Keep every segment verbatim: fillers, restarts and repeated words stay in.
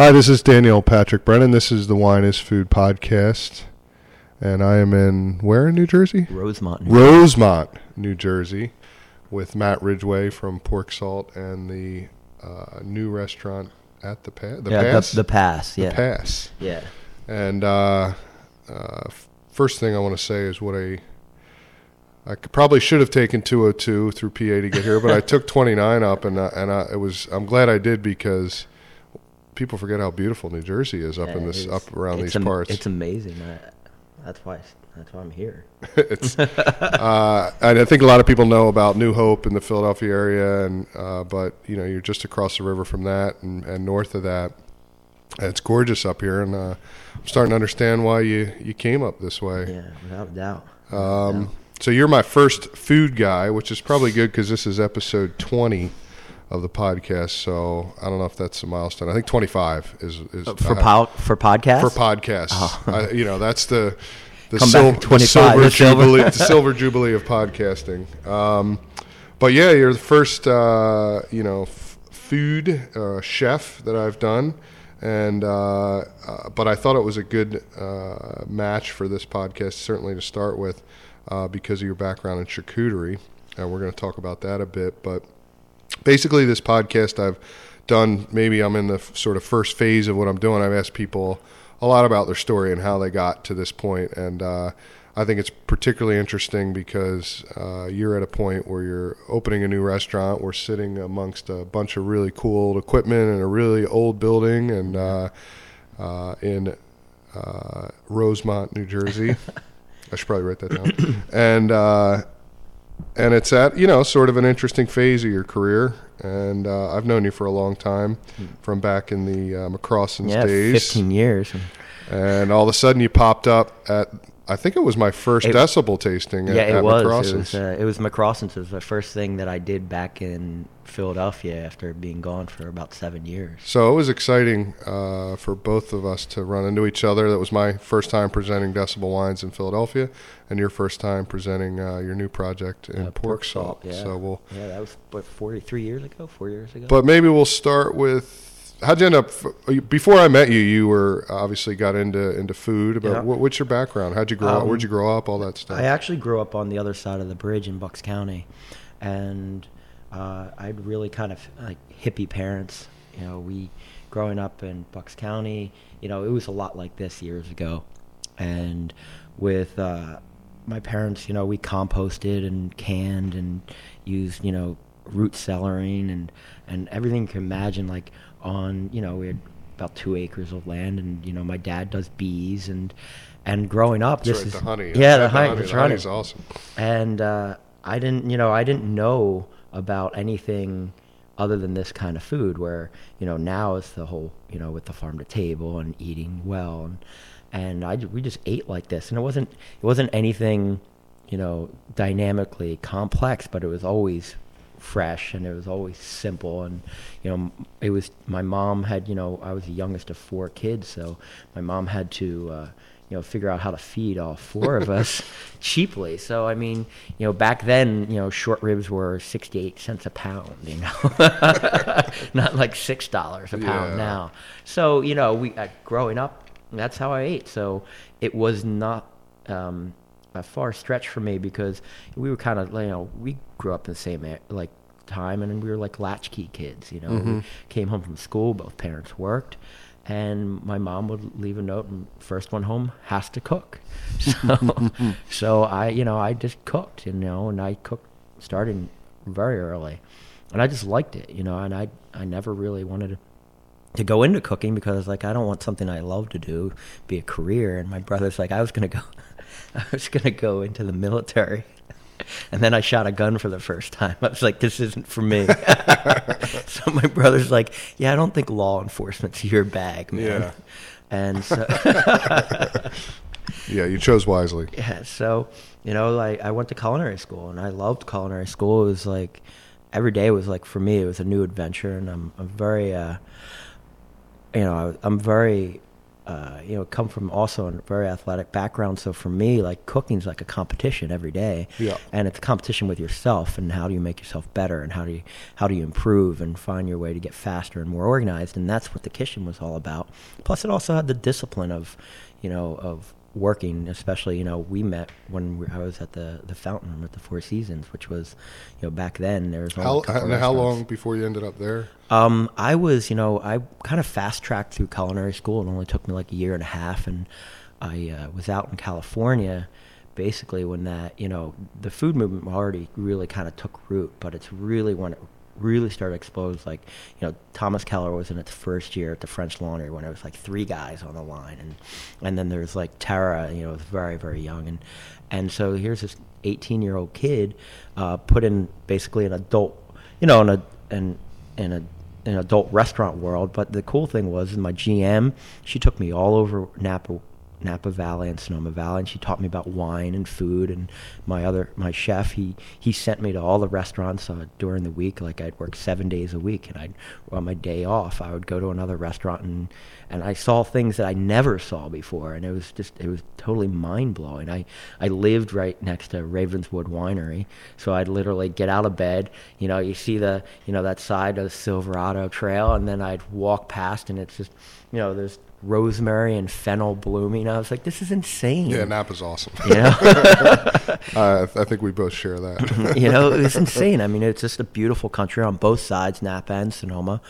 Hi, this is Daniel Patrick Brennan. This is the Wine is Food podcast, and I am in, where in New Jersey? Rosemont. New Rosemont, New Jersey, with Matt Ridgway from Pork Salt and the uh, new restaurant at the, pa- the yeah, Pass. The, the Pass, yeah. The Pass. Yeah. And uh, uh, first thing I want to say is what a... I could, probably should have taken two oh two through P A to get here, but I took twenty-nine up, and I, and I, it was. I'm glad I did because people forget how beautiful New Jersey is up yeah, in this up around these am, parts. It's amazing. I, that's why. That's why I'm here. it's, uh, and I think a lot of people know about New Hope in the Philadelphia area, and uh, but you know you're just across the river from that, and, and north of that, and it's gorgeous up here, and uh, I'm starting to understand why you, you came up this way. Yeah, without a doubt. Without um, doubt. So you're my first food guy, which is probably good because this is episode twenty of the podcast. So I don't know if that's a milestone. I think twenty-five is, is uh, for po- for podcasts. For podcasts, oh. I, you know, that's the the, sil- back, the silver jubilee, the silver jubilee of podcasting. Um, but yeah, you're the first, uh, you know, f- food uh, chef that I've done, and uh, uh, but I thought it was a good uh, match for this podcast, certainly to start with. Uh, because of your background in charcuterie, and we're going to talk about that a bit. But basically this podcast I've done, maybe I'm in the f- sort of first phase of what I'm doing. I've asked people a lot about their story and how they got to this point. And uh, I think it's particularly interesting because uh, you're at a point where you're opening a new restaurant. We're sitting amongst a bunch of really cool equipment in a really old building and uh, uh, in uh, Rosemont, New Jersey. I should probably write that down. And uh, and it's at, you know, sort of an interesting phase of your career. And uh, I've known you for a long time from back in the uh, Macrossen's yeah, days. fifteen years. And all of a sudden you popped up at, I think it was my first it, decibel tasting yeah, at, it at was. Macrossen's. It was, uh, it was Macrossen's. It was the first thing that I did back in Philadelphia after being gone for about seven years. So it was exciting uh, for both of us to run into each other. That was my first time presenting Decibel Wines in Philadelphia, and your first time presenting uh, your new project in uh, Pork, Pork Salt. Yeah. So we'll yeah, that was what forty-three years ago, four years ago. But maybe we'll start with how'd you end up? Before I met you, you were obviously got into into food. But yeah. what, what's your background? How'd you grow um, up? Where'd you grow up? All that stuff. I actually grew up on the other side of the bridge in Bucks County, and. Uh, I had really kind of like hippie parents, you know, we growing up in Bucks County, you know, it was a lot like this years ago. And with uh, my parents, you know, we composted and canned and used, you know, root cellaring and, and everything you can imagine, like on, you know, we had about two acres of land and, you know, my dad does bees and, and growing up, that's this right, is, the honey. Yeah, the, the honey, honey. The honey's awesome. And uh, I didn't, you know, I didn't know about anything other than this kind of food where, you know, now it's the whole, you know, with the farm to table and eating well. And, and I, we just ate like this. And it wasn't, it wasn't anything, you know, dynamically complex, but it was always fresh and it was always simple. And, you know, it was, my mom had, you know, I was the youngest of four kids. So my mom had to, uh, you know, figure out how to feed all four of us cheaply. So, I mean, you know, back then, you know, short ribs were sixty-eight cents a pound, you know, not like six dollars a pound yeah. now. So, you know, we uh, growing up, that's how I ate. So it was not um, a far stretch for me because we were kind of, you know, we grew up in the same, like, time and we were like latchkey kids, you know. Mm-hmm. We came home from school, both parents worked. And my mom would leave a note, and first one home has to cook. So, so I, you know, I just cooked, you know, and I cooked starting very early, and I just liked it, you know, and I, I never really wanted to, to go into cooking because, like, I don't want something I love to do be a career. And my brother's like, I was gonna go, I was gonna go into the military. And then I shot a gun for the first time. I was like, this isn't for me. So my brother's like, yeah, I don't think law enforcement's your bag, man. Yeah. And so... yeah, you chose wisely. Yeah, so, you know, like, I went to culinary school, and I loved culinary school. It was like, every day was like, for me, it was a new adventure, and I'm, I'm very, uh, you know, I'm very uh, you know, come from also a very athletic background. So for me, like, cooking's like a competition every day. Yeah. And it's a competition with yourself, and how do you make yourself better, and how do you, how do you improve and find your way to get faster and more organized. And that's what the kitchen was all about. Plus it also had the discipline of, you know, of working, especially, you know, we met when we, I was at the, the Fountain Room at the Four Seasons, which was, you know, back then there was only how, how, how long before you ended up there? Um, I was, you know, I kind of fast tracked through culinary school. It only took me like a year and a half. And I uh, was out in California basically when that, you know, the food movement already really kind of took root, but it's really when it really started exposed, like, you know, Thomas Keller was in its first year at the French Laundry when it was like three guys on the line, and and then there's like Tara, you know, was very very young, and and so here's this eighteen year old kid uh put in basically an adult, you know, in a in in a an adult restaurant world. But the cool thing was my G M, she took me all over Napa Napa Valley and Sonoma Valley, and she taught me about wine and food. And my other my chef, he he sent me to all the restaurants uh, during the week. Like, I'd work seven days a week, and I'd on my day off I would go to another restaurant, and and I saw things that I never saw before, and it was just it was totally mind-blowing. I I lived right next to Ravenswood Winery, so I'd literally get out of bed, you know, you see the you know that side of the Silverado Trail, and then I'd walk past, and it's just, you know, there's rosemary and fennel blooming. I was like, this is insane. Yeah, Napa's awesome. You know? uh, I think we both share that. You know, it's insane. I mean, it's just a beautiful country on both sides, Napa and Sonoma.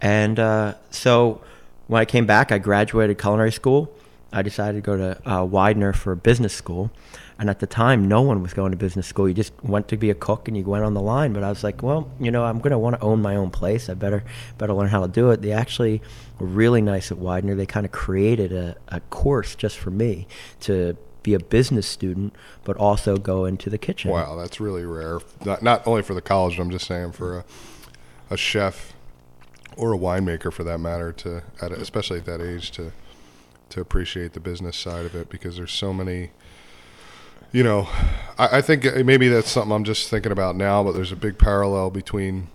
And uh, so when I came back, I graduated culinary school. I decided to go to uh, Widener for business school. And at the time, no one was going to business school. You just went to be a cook and you went on the line. But I was like, well, you know, I'm going to want to own my own place. I better better learn how to do it. They actually were really nice at Widener. They kind of created a, a course just for me to be a business student, but also go into the kitchen. Wow, that's really rare. Not, not only for the college, I'm just saying for a, a chef or a winemaker for that matter, to at, especially at that age, to to appreciate the business side of it, because there's so many... You know, I, I think maybe that's something I'm just thinking about now, but there's a big parallel between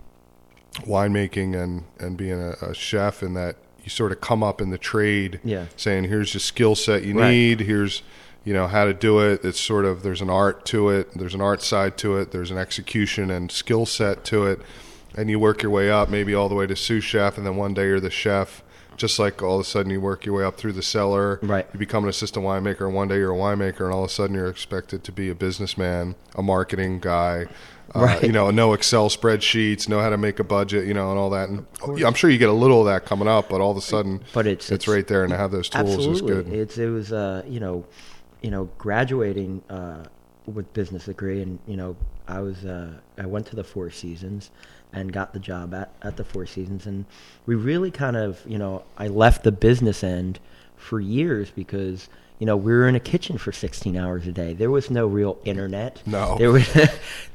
winemaking and, and being a, a chef, in that you sort of come up in the trade, yeah, saying, here's your skill set you right. need, here's, you know, how to do it. It's sort of, there's an art to it, there's an art side to it, there's an execution and skill set to it, and you work your way up, maybe all the way to sous chef, and then one day you're the chef. Just like all of a sudden you work your way up through the cellar, right. You become an assistant winemaker, and one day you're a winemaker, and all of a sudden you're expected to be a businessman, a marketing guy, uh, right. you know, know Excel spreadsheets, know how to make a budget, you know, and all that. And I'm sure you get a little of that coming up, but all of a sudden but it's, it's, it's right there, and to have those tools absolutely. is good. It's, it was, uh, you know, you know, graduating uh, with business degree, and, you know, I was, uh, I went to the Four Seasons and got the job at, at the Four Seasons. And we really kind of, you know, I left the business end for years because, you know, we were in a kitchen for sixteen hours a day. There was no real internet. No. There was,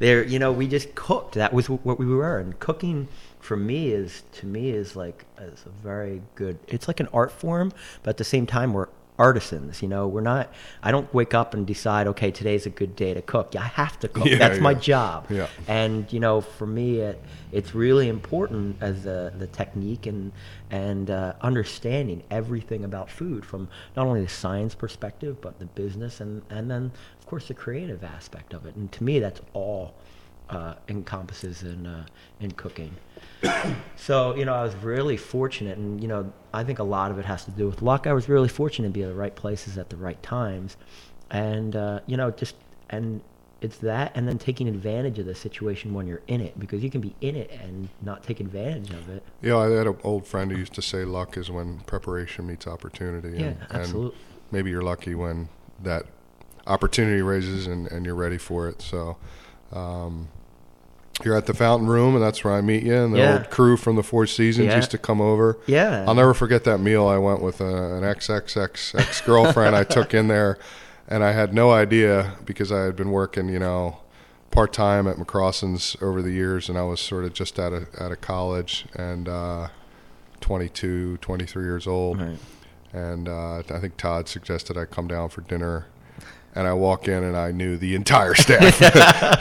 there, you know, we just cooked. That was what we were. And cooking for me is, to me is like, is a very good, it's like an art form, but at the same time we're artisans, you know, we're not, I don't wake up and decide, okay, today's a good day to cook. I have to cook. Yeah, That's yeah. my job. Yeah. And, you know, for me, it, it's really important as a, the technique and, and uh, understanding everything about food from not only the science perspective, but the business and, and then, of course, the creative aspect of it. And to me, that's all uh, encompasses in, uh, in cooking. So, you know, I was really fortunate, and, you know, I think a lot of it has to do with luck. I was really fortunate to be at the right places at the right times. And, uh, you know, just, and it's that, and then taking advantage of the situation when you're in it, because you can be in it and not take advantage of it. Yeah, you know, I had an old friend who used to say luck is when preparation meets opportunity. And, yeah, absolutely. And maybe you're lucky when that opportunity raises and, and you're ready for it. So, um, you're at the Fountain Room, and that's where I meet you. And the yeah. old crew from the Four Seasons yeah. used to come over. Yeah. I'll never forget that meal. I went with a, an XXX ex-girlfriend I took in there, and I had no idea because I had been working, you know, part-time at Macrossen's over the years, and I was sort of just out of, out of college and uh, twenty-two, twenty-three years old. Right. And uh, I think Todd suggested I come down for dinner. And I walk in and I knew the entire staff.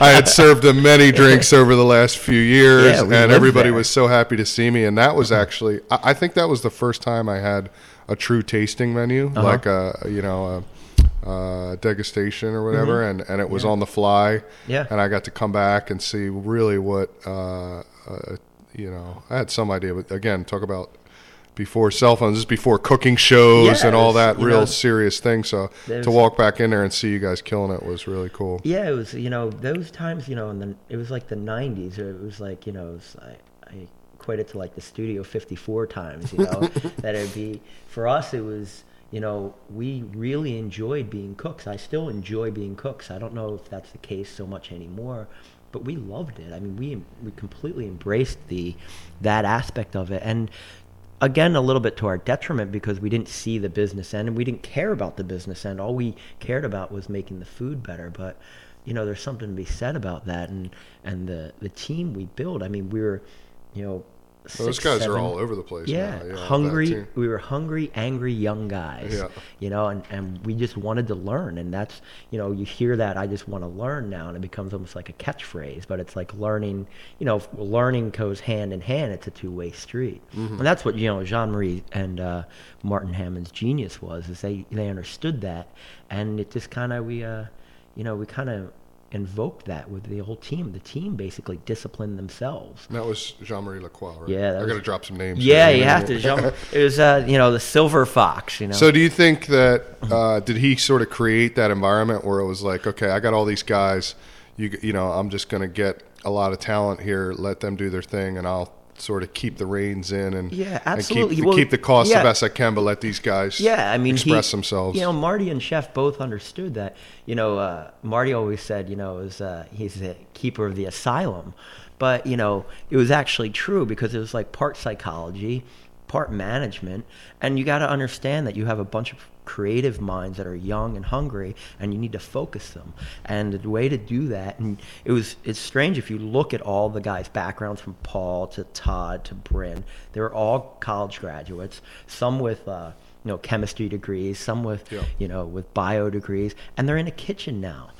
I had served them many drinks over the last few years, yeah, and everybody there was so happy to see me. And that was actually, I think that was the first time I had a true tasting menu, uh-huh. like a, you know, a, a degustation or whatever. Mm-hmm. And, and it was yeah. on the fly. Yeah. And I got to come back and see really what, uh, uh, you know, I had some idea. But again, talk about before cell phones, this is before cooking shows yes, and all that real know, serious thing. So to walk back in there and see you guys killing it was really cool. Yeah, it was, you know, those times, you know, and then it was like the nineties, or it was like, you know, it was, I, I equate it to like the Studio fifty-four times, you know, that it'd be, for us, it was, you know, we really enjoyed being cooks. I still enjoy being cooks. I don't know if that's the case so much anymore, but we loved it. I mean, we, we completely embraced the, that aspect of it. And, again, a little bit to our detriment, because we didn't see the business end and we didn't care about the business end. All we cared about was making the food better. But, you know, there's something to be said about that and, and the, the team we built. I mean, we were, you know, six, those guys seven, are all over the place. Yeah, now. yeah hungry. We were hungry, angry young guys, yeah. you know, and, and we just wanted to learn. And that's, you know, you hear that, I just want to learn now. And it becomes almost like a catchphrase, but it's like learning, you know, learning goes hand in hand. It's a two-way street. Mm-hmm. And that's what, you know, Jean-Marie and uh, Martin Hammond's genius was, is they, they understood that. And it just kind of, we, uh, you know, we kind of invoked that with the whole team. The team basically disciplined themselves. And that was Jean-Marie Lacroix, right? Yeah. I've got to drop some names. Yeah, you have to. Jean- it was, uh, you know, the Silver Fox, you know. So do you think that, uh, did he sort of create that environment where it was like, okay, I got all these guys, you, you know, I'm just going to get a lot of talent here, let them do their thing, and I'll sort of keep the reins in and, yeah, absolutely. and keep, well, keep the cost yeah. the best I can, but let these guys yeah, I mean, express he, themselves. You know, Marty and Chef both understood that. You know, uh, Marty always said, you know, it was, uh, he's the keeper of the asylum. But, you know, it was actually true, because it was like part psychology, part management. And you got to understand that you have a bunch of creative minds that are young and hungry, and you need to focus them. And the way to do that, and it was, it's strange if you look at all the guys' backgrounds, from Paul to Todd to Bryn, they were all college graduates, some with uh, you know, chemistry degrees, some with yeah. you know, with bio degrees, and they're in a kitchen now.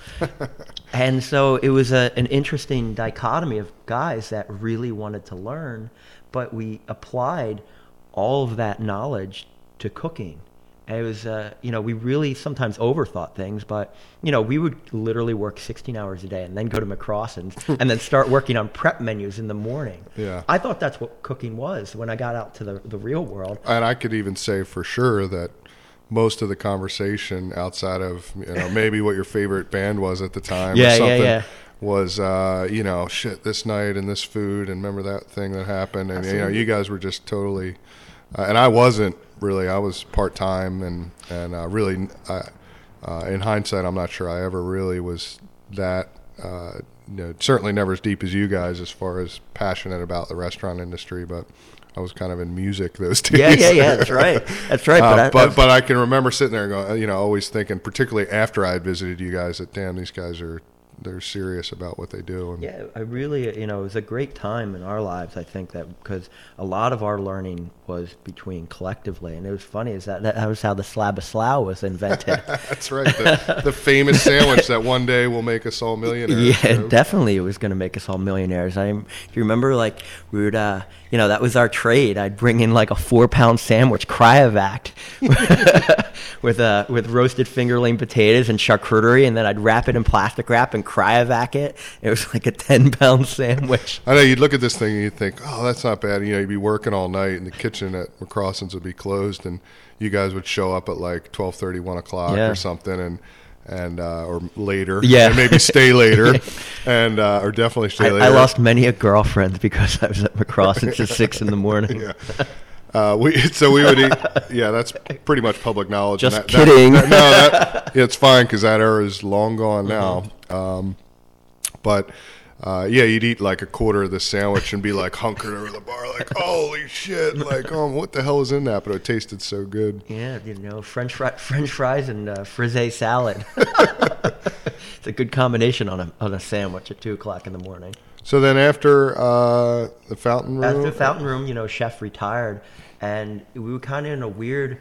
And so it was a, an interesting dichotomy of guys that really wanted to learn, but we applied all of that knowledge to cooking. It was, uh, you know, we really sometimes overthought things, but, you know, we would literally work sixteen hours a day and then go to Macrossen's and then start working on prep menus in the morning. Yeah. I thought that's what cooking was when I got out to the, the real world. And I could even say for sure that most of the conversation outside of, you know, maybe what your favorite band was at the time yeah, or something. Yeah, yeah. was, uh, you know, shit, this night and this food, and remember that thing that happened. And, Absolutely. you know, you guys were just totally, uh, and I wasn't really, I was part-time and, and uh, really, uh, uh, in hindsight, I'm not sure I ever really was that, uh, you know, certainly never as deep as you guys as far as passionate about the restaurant industry, but I was kind of in music those days. Yeah, yeah, yeah, that's right. That's right. But, uh, I, but, I was... but I can remember sitting there going, you know, always thinking, particularly after I had visited you guys, that damn, these guys are, they're serious about what they do. And yeah, I really, you know, it was a great time in our lives, I think, that because a lot of our learning was between collectively. And it was funny, is that that was how the slab of slough was invented. That's right. The, the famous sandwich that one day will make us all millionaires. Yeah, you know? Definitely it was going to make us all millionaires. I, if you remember, like, we would, uh, you know, that was our trade. I'd bring in like a four-pound sandwich, cryovac, with uh, with roasted fingerling potatoes and charcuterie, and then I'd wrap it in plastic wrap and cryovac it. It was like a ten-pound sandwich. I know, you'd look at this thing and you'd think, oh, that's not bad. You know, you'd be working all night, and the kitchen at Macrossen's would be closed, and you guys would show up at like twelve thirty, one o'clock yeah. or something, and and uh, or later, yeah, and maybe stay later, and uh, or definitely stay I, later. I lost many a girlfriend because I was at Macrossen's at six in the morning. Yeah. Uh, we so we would eat. Yeah, that's pretty much public knowledge. Just that, kidding. That, that, no, that, yeah, it's fine because that era is long gone now. Mm-hmm. Um, but uh, yeah, you'd eat like a quarter of the sandwich and be like hunkered over the bar, like holy shit, like oh, what the hell is in that? But it tasted so good. Yeah, you know, French fry, French fries and uh, frisée salad. It's a good combination on a on a sandwich at two o'clock in the morning. So then after uh, the Fountain Room, after the Fountain Room, you know, Chef retired. And we were kind of in a weird,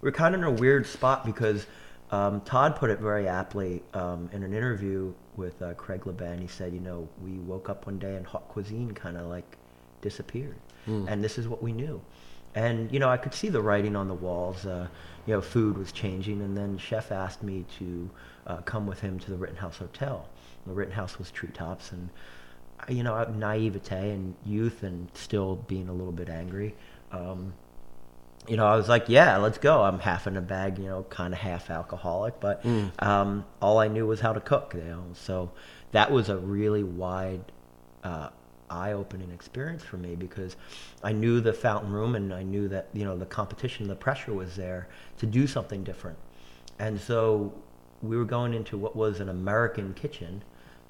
we were kind of in a weird spot because Um, Todd put it very aptly um, in an interview with uh, Craig Leban. He said, you know, we woke up one day and hot cuisine kind of like disappeared. Mm. And this is what we knew. And, you know, I could see the writing on the walls. Uh, you know, food was changing. And then Chef asked me to uh, come with him to the Rittenhouse Hotel. The Rittenhouse was Treetops. And, you know, naivete and youth and still being a little bit angry. Um, you know, I was like, yeah, let's go. I'm half in a bag, you know, kind of half alcoholic. But mm. um, all I knew was how to cook, you know. So that was a really wide uh eye-opening experience for me, because I knew the Fountain Room and I knew that, you know, the competition, the pressure was there to do something different. And so we were going into what was an American kitchen,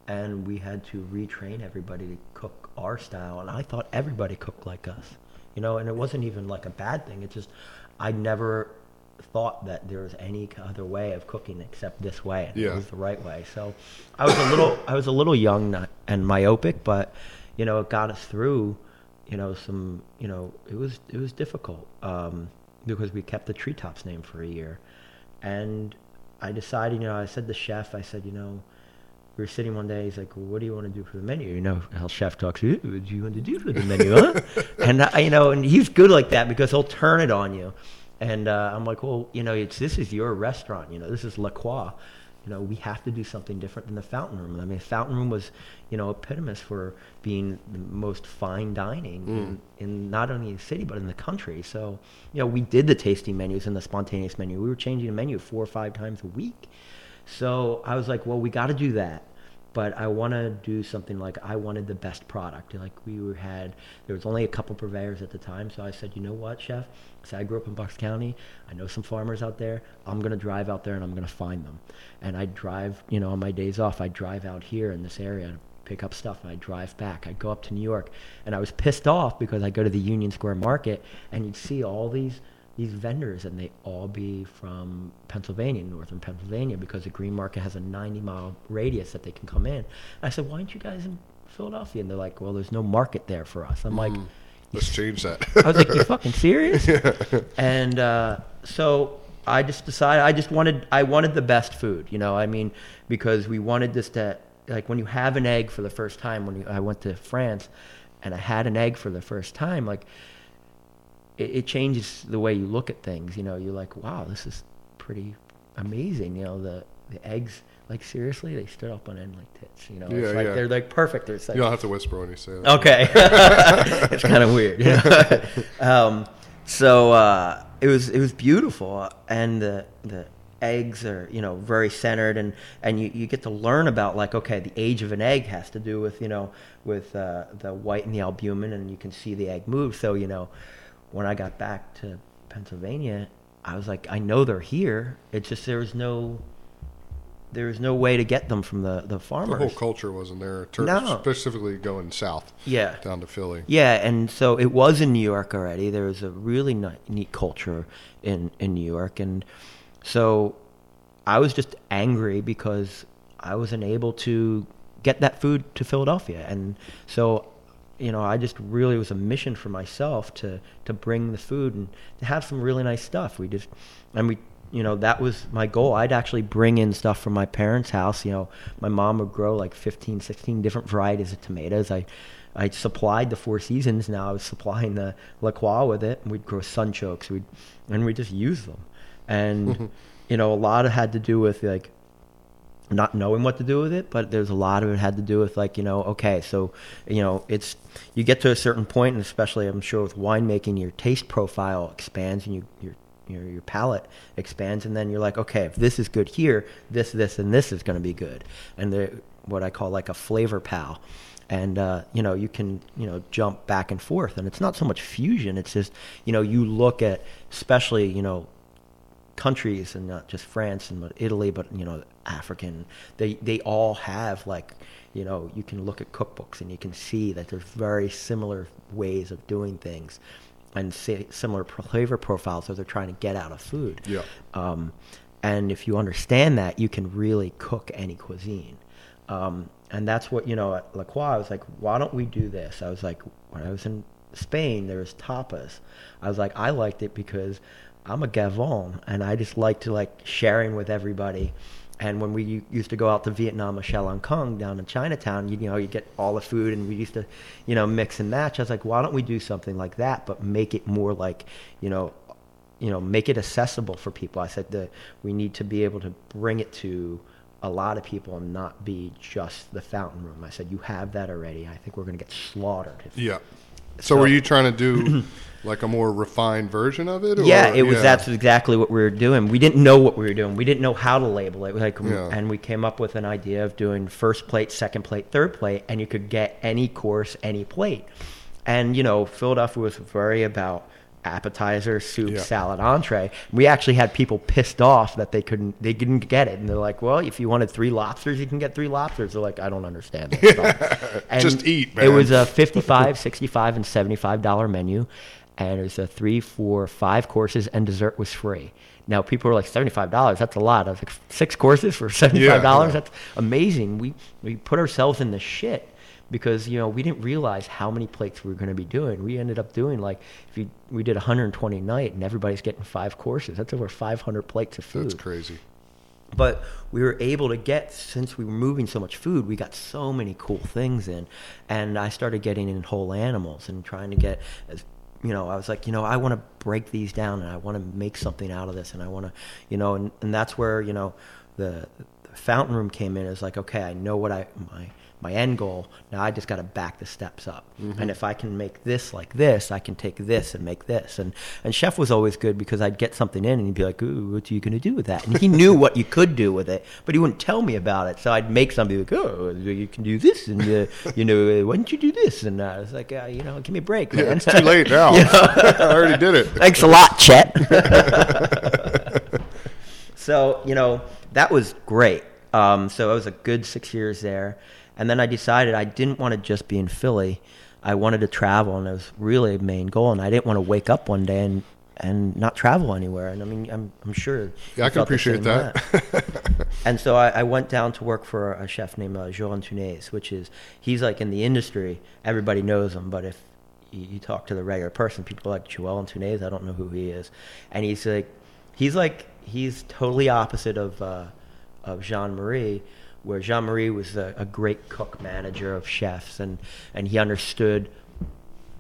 and we had to retrain everybody to cook our style. And I thought everybody cooked like us, you know, and it wasn't even like a bad thing. It just, I never thought that there was any other way of cooking except this way, and yeah. it was the right way. So I was a little, I was a little young and myopic, but you know, it got us through, you know, some, you know, it was, it was difficult, um, because we kept the Treetops name for a year. And I decided, you know, I said to Chef, I said, you know, we were sitting one day, he's like, well, what do you want to do for the menu? You know, how Chef talks, what do you want to do for the menu, huh? And I, you know, and he's good like that because he'll turn it on you. And, uh, I'm like, well, you know, it's, this is your restaurant, you know, this is La Croix. You know, we have to do something different than the Fountain Room. I mean, the Fountain Room was, you know, epitomous for being the most fine dining mm. in, in not only the city, but in the country. So, you know, we did the tasting menus and the spontaneous menu. We were changing the menu four or five times a week. So I was like, well, we got to do that. But I want to do something like, I wanted the best product. Like we were, had, there was only a couple purveyors at the time. So I said, you know what, Chef? I said, I grew up in Bucks County. I know some farmers out there. I'm going to drive out there and I'm going to find them. And I drive, you know, on my days off, I drive out here in this area to pick up stuff. And I drive back. I go up to New York. And I was pissed off because I go to the Union Square Market and you'd see all these these vendors, and they all be from Pennsylvania, northern Pennsylvania, because the green market has a ninety mile radius that they can come in. And I said, why aren't you guys in Philadelphia? And they're like, well, there's no market there for us. I'm mm, like, let's change that. I was like, you fucking serious? Yeah. And uh, so I just decided, I just wanted, I wanted the best food, you know, I mean, because we wanted this to, like when you have an egg for the first time, when you, I went to France and I had an egg for the first time, like, it changes the way you look at things. You know, you're like, wow, this is pretty amazing. You know, the, the eggs, like seriously, they stood up on end like tits. You know, yeah, it's like yeah. they're like perfect. They're like, you don't have to whisper when you say that. Okay, it's kind of weird. You know? um, so uh, it was it was beautiful, and the the eggs are, you know, very centered, and and you, you get to learn about like, okay, the age of an egg has to do with, you know, with uh, the white and the albumin, and you can see the egg move. So you know. When I got back to Pennsylvania, I was like, I know they're here. It's just there was no, there was no way to get them from the, the farmers. The whole culture wasn't there, ter- no. specifically going south, yeah, down to Philly. Yeah, and so it was in New York already. There was a really ni- neat culture in, in New York. And so I was just angry because I wasn't able to get that food to Philadelphia. And so you know, I just really, it was a mission for myself to, to bring the food and to have some really nice stuff. We just, and we, you know, that was my goal. I'd actually bring in stuff from my parents' house. You know, my mom would grow like fifteen, sixteen different varieties of tomatoes. I, I supplied the Four Seasons. Now I was supplying the La Croix with it, and we'd grow sunchokes. We'd, and we just use them. And, you know, a lot of had to do with like, not knowing what to do with it, but there's a lot of it had to do with like, you know, okay, so, you know, it's, you get to a certain point, and especially I'm sure with winemaking, your taste profile expands and you, your, your, your palate expands. And then you're like, okay, if this is good here, this, this, and this is going to be good. And they're what I call like a flavor pal. And, uh, you know, you can, you know, jump back and forth, and it's not so much fusion. It's just, you know, you look at, especially, you know, countries, and not just France and Italy, but you know, African, they they all have like, you know, you can look at cookbooks and you can see that there's very similar ways of doing things and similar flavor profiles that they're trying to get out of food. Yeah. Um, and if you understand that, you can really cook any cuisine. Um, and that's what, you know, at La Croix, I was like, why don't we do this? I was like, when I was in Spain, there was tapas. I was like, I liked it because I'm a gavon, and I just like to like sharing with everybody. And when we used to go out to Vietnam or Shalong Kong down in Chinatown, you know, you get all the food, and we used to, you know, mix and match. I was like, why don't we do something like that, but make it more like, you know, you know, make it accessible for people. I said that we need to be able to bring it to a lot of people and not be just the Fountain Room. I said, you have that already. I think we're going to get slaughtered. Yeah. So, so were you trying to do like a more refined version of it? Or? Yeah, it was. Yeah. That's exactly what we were doing. We didn't know what we were doing. We didn't know how to label it. Like, yeah. And we came up with an idea of doing first plate, second plate, third plate, and you could get any course, any plate. And, you know, Philadelphia was very about appetizer, soup, yeah. salad, entree. We actually had people pissed off that they couldn't, they didn't get it. And they're like, well, if you wanted three lobsters, you can get three lobsters. They're like, I don't understand that stuff. And just eat, man. It was a fifty-five dollars, sixty-five dollars, and seventy-five dollars menu. And it was a three, four, five courses, and dessert was free. Now, people were like, seventy-five dollars, that's a lot. I was like, six courses for seventy-five dollars? Yeah, yeah. That's amazing. We we put ourselves in the shit. Because, you know, we didn't realize how many plates we were going to be doing. We ended up doing, like, if you, we did one hundred twenty a night, and everybody's getting five courses. That's over five hundred plates of food. That's crazy. But we were able to get, since we were moving so much food, we got so many cool things in. And I started getting in whole animals and trying to get, as you know, I was like, you know, I want to break these down, and I want to make something out of this. And I want to, you know, and, and that's where, you know, the, the Fountain Room came in. It was like, okay, I know what I, my... my end goal. Now I just got to back the steps up. Mm-hmm. And if I can make this like this, I can take this and make this. And and Chef was always good because I'd get something in and he'd be like, ooh, what are you going to do with that? And he knew what you could do with it, but he wouldn't tell me about it. So I'd make something like, oh, you can do this. And, uh, you know, why don't you do this? And I was like, uh, you know, give me a break. Yeah, it's too late now. You know? I already did it. Thanks a lot, Chet. So, you know, that was great. Um, so it was a good six years there. And then I decided I didn't want to just be in Philly. I wanted to travel, and it was really a main goal. And I didn't want to wake up one day and, and not travel anywhere. And I mean, I'm I'm sure. Yeah, I can appreciate that. that. And so I, I went down to work for a chef named uh, Joël Antunes, which is, he's like in the industry. Everybody knows him, but if you, you talk to the regular person, people are like, Joël Antunes, I don't know who he is. And he's like, he's like, he's totally opposite of uh, of Jean-Marie. Where Jean-Marie was a, a great cook, manager of chefs, and, and he understood,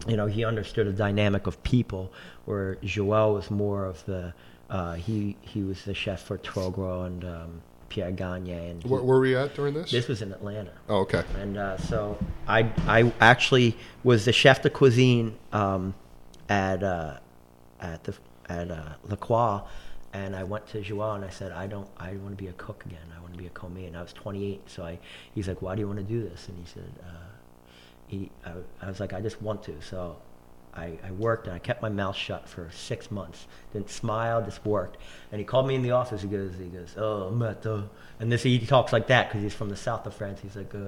you know, he understood the dynamic of people. Where Joël was more of the, uh, he he was the chef for Troisgros and um, Pierre Gagné. And where were we at during this? This was in Atlanta. Oh, okay. And uh, so I I actually was the chef de cuisine um, at uh, at the at uh, La Croix. And I went to Joël and I said, I don't, I want to be a cook again. I want to be a commis. And I was twenty-eight. So I, he's like, why do you want to do this? And he said, uh, he, I, I was like, I just want to. So I, I worked and I kept my mouth shut for six months. Didn't smile, just worked. And he called me in the office. He goes, he goes, oh, Matt. And this, he talks like that because he's from the south of France. He's like, uh,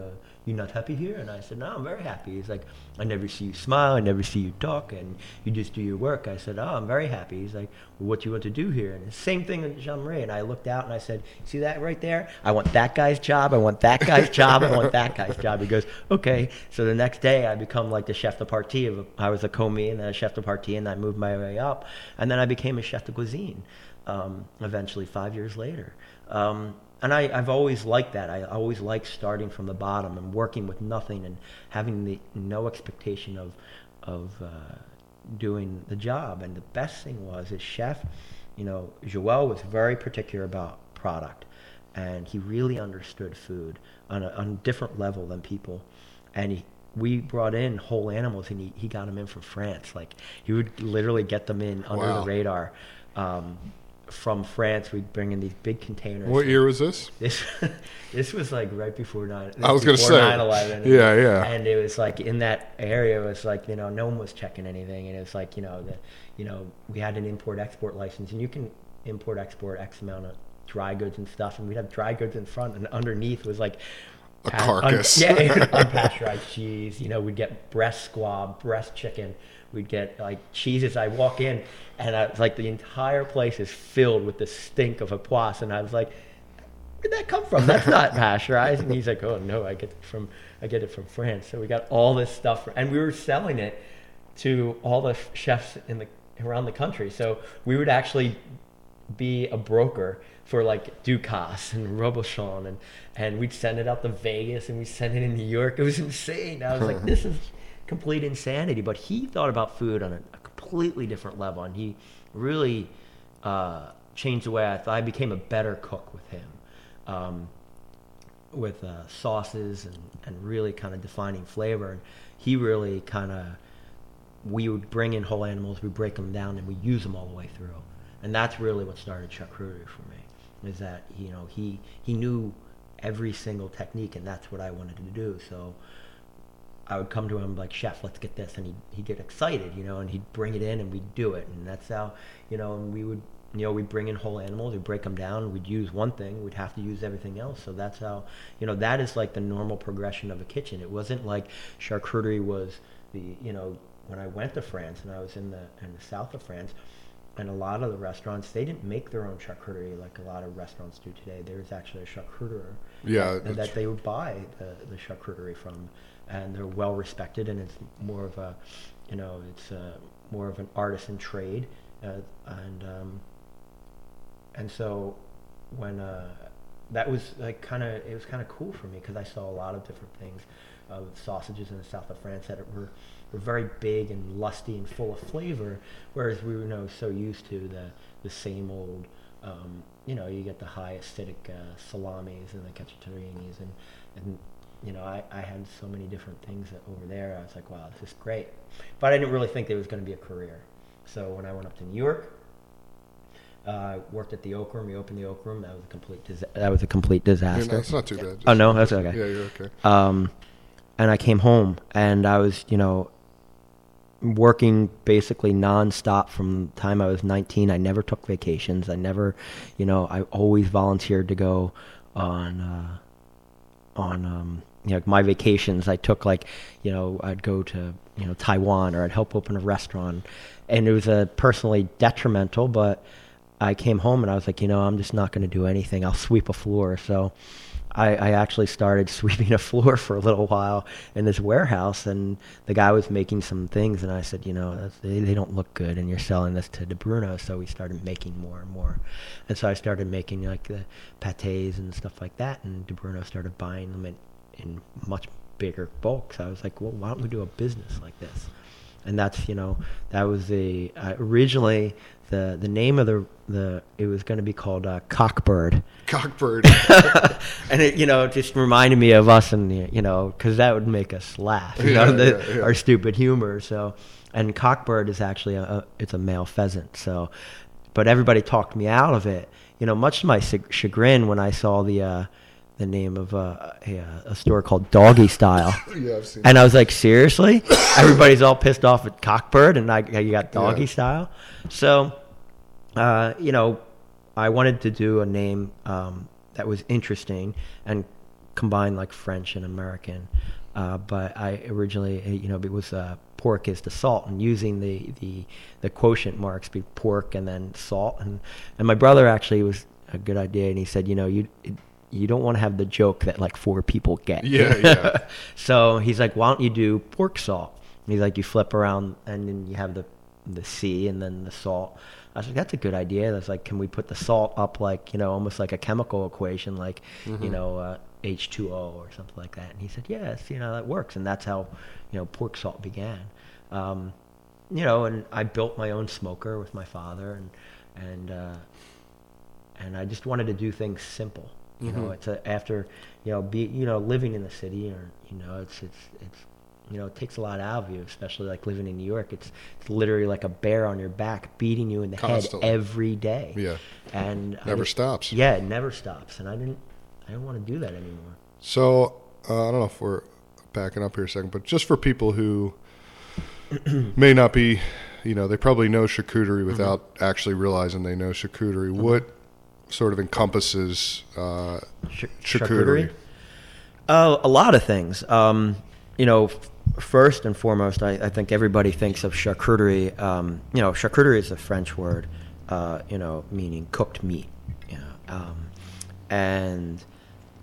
you not happy here? And I said, no, I'm very happy. He's like, I never see you smile. I never see you talk. And you just do your work. I said, oh, I'm very happy. He's like, well, what do you want to do here? And the same thing with Jean-Marie. And I looked out and I said, see that right there? I want that guy's job. I want that guy's job. I want that guy's job. He goes, okay. So the next day I become like the chef de partie. Of, I was a commis and then a chef de partie. And I moved my way up. And then I became a chef de cuisine um, eventually five years later. Um, And I, I've always liked that. I always liked starting from the bottom and working with nothing and having the no expectation of of uh, doing the job. And the best thing was, as chef, you know, Joël was very particular about product, and he really understood food on a, on a different level than people. And he, we brought in whole animals, and he, he got them in from France. Like, he would literally get them in under wow. the radar. Um, From France, we'd bring in these big containers. What year was this? This, this was like right before nine. I was going to say nine eleven. Yeah, yeah. And it was like in that area, it was like, you know, no one was checking anything, and it was like, you know, the, you know, we had an import-export license, and you can import-export X amount of dry goods and stuff, and we'd have dry goods in front, and underneath was like a pat- carcass. Un- yeah, unpasteurized cheese. You know, we'd get breast squab, breast chicken. We'd get like cheeses. I walk in and I was like, the entire place is filled with the stink of a poisse. And I was like, where did that come from? That's not pasteurized. And he's like, oh no, I get it from I get it from France. So we got all this stuff, and we were selling it to all the chefs in the around the country. So we would actually be a broker for like Ducasse and Robuchon, and and we'd send it out to Vegas, and we send it in New York. It was insane. I was like, this is complete insanity. But he thought about food on a, a completely different level, and he really uh, changed the way I thought. I became a better cook with him, um, with uh, sauces and, and really kind of defining flavor. And he really kind of, we would bring in whole animals, we break them down, and we use them all the way through. And that's really what started charcuterie for me, is that, you know, he he knew every single technique, and that's what I wanted to do. So I would come to him like, chef, let's get this, and he'd, he'd get excited, you know, and he'd bring it in, and we'd do it. And that's how, you know, and we would, you know, we'd bring in whole animals, we'd break them down, we'd use one thing, we'd have to use everything else. So that's how, you know, that is like the normal progression of a kitchen. It wasn't like charcuterie was the, you know, when I went to France, and I was in the in the south of France, and a lot of the restaurants, they didn't make their own charcuterie like a lot of restaurants do today. There was actually a charcuterie yeah, that, that they would buy the, the charcuterie from, and they're well respected, and it's more of a, you know, it's a, more of an artisan trade, uh, and um, and so when uh, that was like kind of, it was kind of cool for me, because I saw a lot of different things uh, with sausages in the south of France that were. Were very big and lusty and full of flavor, whereas we were, you know, so used to the the same old, um, you know, you get the high acidic uh, salamis and the cacciatorinis, and, and you know, I, I had so many different things that over there, I was like, wow, this is great. But I didn't really think there was going to be a career. So when I went up to New York, I uh, worked at the Oak Room. We opened the Oak Room. That was a complete, dis- that was a complete disaster. Yeah, no, it's not too yeah. bad. Just oh, no, that's okay. Yeah, you're okay. Um, and I came home, and I was, you know, working basically nonstop from the time I was nineteen. I never took vacations. I never, you know, I always volunteered to go on, uh, on, um, you know, my vacations. I took like, you know, I'd go to, you know, Taiwan, or I'd help open a restaurant, and it was a uh, personally detrimental, but I came home and I was like, you know, I'm just not going to do anything. I'll sweep a floor. So I, I actually started sweeping a floor for a little while in this warehouse, and the guy was making some things, and I said, you know, that's, they, they don't look good, and you're selling this to De Bruno. So we started making more and more, and so I started making like the pâtés and stuff like that, and De Bruno started buying them in, in much bigger bulks. So I was like, well, why don't we do a business like this? And that's, you know, that was the uh, originally the the name of the the it was going to be called uh, Cockbird. Cockbird. And it, you know, it just reminded me of us, and you know, because that would make us laugh, you yeah, know, the, yeah, yeah. our stupid humor. So, and Cockbird is actually a, a it's a male pheasant. So, but everybody talked me out of it, you know, much to my ch- chagrin when I saw the. Uh, the name of uh, a, a store called Doggy Style. Yeah, I've seen and that. I was like, seriously? Everybody's all pissed off at Cockbird, and I, you got Doggy yeah. Style? So, uh, you know, I wanted to do a name um, that was interesting and combine like French and American. Uh, but I originally, you know, it was uh, pork is the salt, and using the, the, the quotient marks, be pork and then salt. And, and my brother actually was a good idea, and he said, you know, you... It, you don't want to have the joke that like four people get. Yeah, yeah. So he's like, why don't you do pork salt? And he's like, you flip around and then you have the the C and then the salt. I was like, that's a good idea. That's like, can we put the salt up like, you know, almost like a chemical equation, like, mm-hmm. you know, uh, H two O or something like that. And he said, yes, you know, that works. And that's how, you know, pork salt began. Um, you know, and I built my own smoker with my father, and, and, uh, and I just wanted to do things simple. You know, mm-hmm. it's a, after, you know, be, you know, living in the city, or, you know, it's, it's, it's, you know, it takes a lot out of you, especially like living in New York. It's, it's literally like a bear on your back beating you in the Constantly. Head every day. Yeah. And never just, stops. Yeah. It never stops. And I didn't, I didn't want to do that anymore. So, uh, I don't know if we're backing up here a second, but just for people who may not be, you know, they probably know charcuterie without mm-hmm. actually realizing they know charcuterie. Mm-hmm. What sort of encompasses uh, Ch- charcuterie? Uh, a lot of things. Um, you know, f- first and foremost, I, I think everybody thinks of charcuterie. Um, you know, charcuterie is a French word, uh, you know, meaning cooked meat. You know, um, and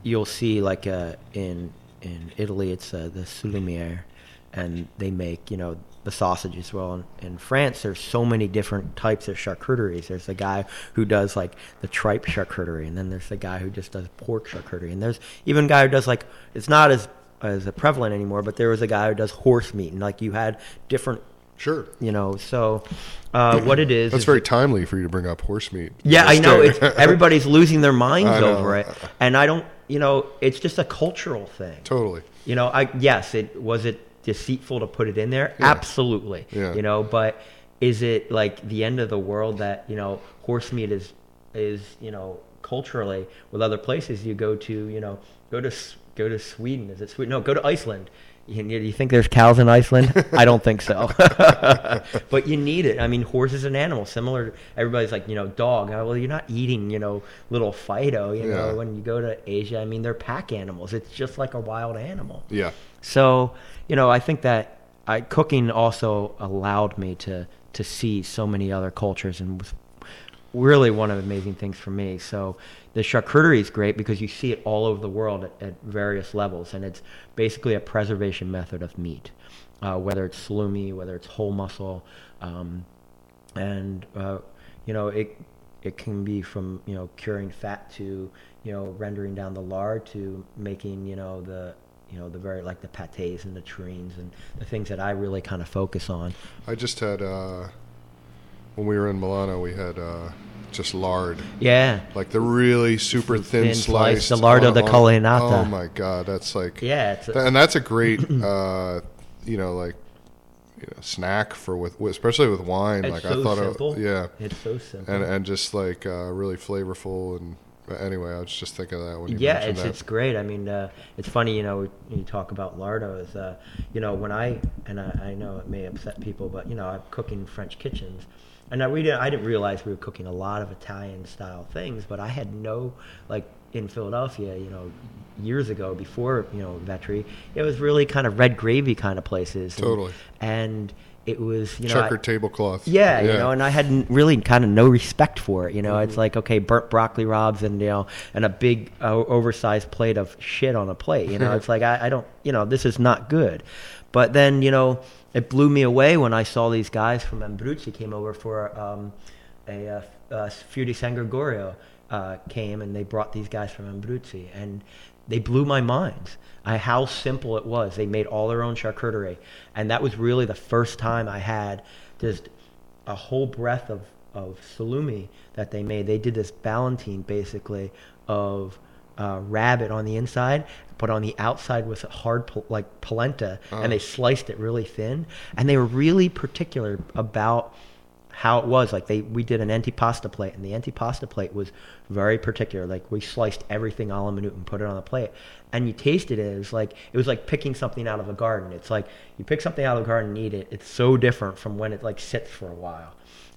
you'll see, like, uh, in in Italy, it's uh, the sous lumière, and they make, you know, the sausage as well. In, in France, there's so many different types of charcuteries. There's the guy who does like the tripe charcuterie, and then there's the guy who just does pork charcuterie, and there's even a guy who does like, it's not as as prevalent anymore, but there was a guy who does horse meat, and like you had different. Sure. You know, so uh, what it is... That's is, very timely for you to bring up horse meat. Yeah, I know. It's, everybody's losing their minds over it. And I don't, you know, it's just a cultural thing. Totally. You know, I yes, it was it deceitful to put it in there? Yeah. Absolutely. Yeah. You know, but is it like the end of the world that, you know, horse meat is, is you know, culturally with other places you go to, you know, go to go to Sweden. Is it Sweden? No, go to Iceland. You, you think there's cows in Iceland? I don't think so. But you need it. I mean, horse is an animal. Similar, everybody's like, you know, dog. Well, you're not eating, you know, little Fido, you yeah. know, when you go to Asia. I mean, they're pack animals. It's just like a wild animal. Yeah. So, you know, I think that I, cooking also allowed me to, to see so many other cultures, and was really one of the amazing things for me. So the charcuterie is great because you see it all over the world at, at various levels, and it's basically a preservation method of meat, uh, whether it's salumi, whether it's whole muscle, um, and uh, you know it it can be from you know curing fat to you know rendering down the lard to making you know the you know the very like the pâtés and the terrines and the things that I really kind of focus on. I just had. Uh... When we were in Milano, we had uh, just lard. Yeah. Like the really super thin, thin slice. The lardo de calinata. Oh, my God. That's like... Yeah. It's a, th- and that's a great, uh, you know, like, you know, snack for with, especially with wine. It's like so I thought simple. It, yeah. It's so simple. And and just like uh, really flavorful. And anyway, I was just thinking of that when you yeah, mentioned it's, that. Yeah, it's great. I mean, uh, it's funny, you know, when you talk about lardo is, uh, you know, when I... And I, I know it may upset people, but, you know, I'm cooking French kitchens. And I, we didn't, I didn't realize we were cooking a lot of Italian-style things, but I had no, like, in Philadelphia, you know, years ago, before, you know, Vetri, it was really kind of red gravy kind of places. Totally. And, and it was, you know... Checkered tablecloth. Yeah, yeah, you know, and I had really kind of no respect for it, you know. Mm-hmm. It's like, okay, burnt broccoli robs and, you know, and a big uh, oversized plate of shit on a plate, you know. It's like, I, I don't, you know, this is not good. But then, you know... It blew me away when I saw these guys from Ambrucci came over for um, a uh, uh, Fior di San Gregorio uh, came, and they brought these guys from Ambrucci, and they blew my mind. I, how simple it was. They made all their own charcuterie, and that was really the first time I had just a whole breath of, of salumi that they made. They did this ballantine, basically, of uh, rabbit on the inside, but on the outside was a hard, like, polenta, oh. and they sliced it really thin. And they were really particular about how it was. Like, they we did an antipasta plate, and the antipasta plate was very particular. Like, we sliced everything a la minute and put it on the plate. And you tasted it. It was like, it was like picking something out of a garden. It's like you pick something out of a garden and eat it. It's so different from when it, like, sits for a while.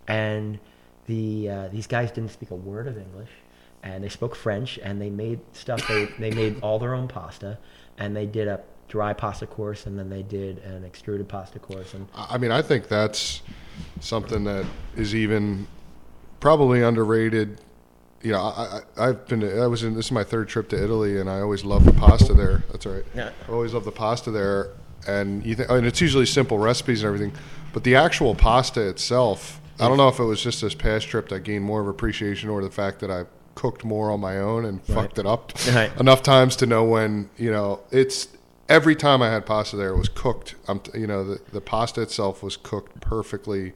And the uh, these guys didn't speak a word of English. And they spoke French, and they made stuff. They they made all their own pasta, and they did a dry pasta course, and then they did an extruded pasta course. And I mean, I think that's something that is even probably underrated. You know, I, I I've been to, I was in this is my third trip to Italy, and I always love the pasta there. That's all right. Yeah. I always love the pasta there, and you think, I mean, it's usually simple recipes and everything, but the actual pasta itself. I don't know if it was just this past trip that I gained more of appreciation, or the fact that I. Cooked more on my own and right. fucked it up right. enough times to know when, you know, it's every time I had pasta there, it was cooked. I'm, you know, the, the pasta itself was cooked perfectly,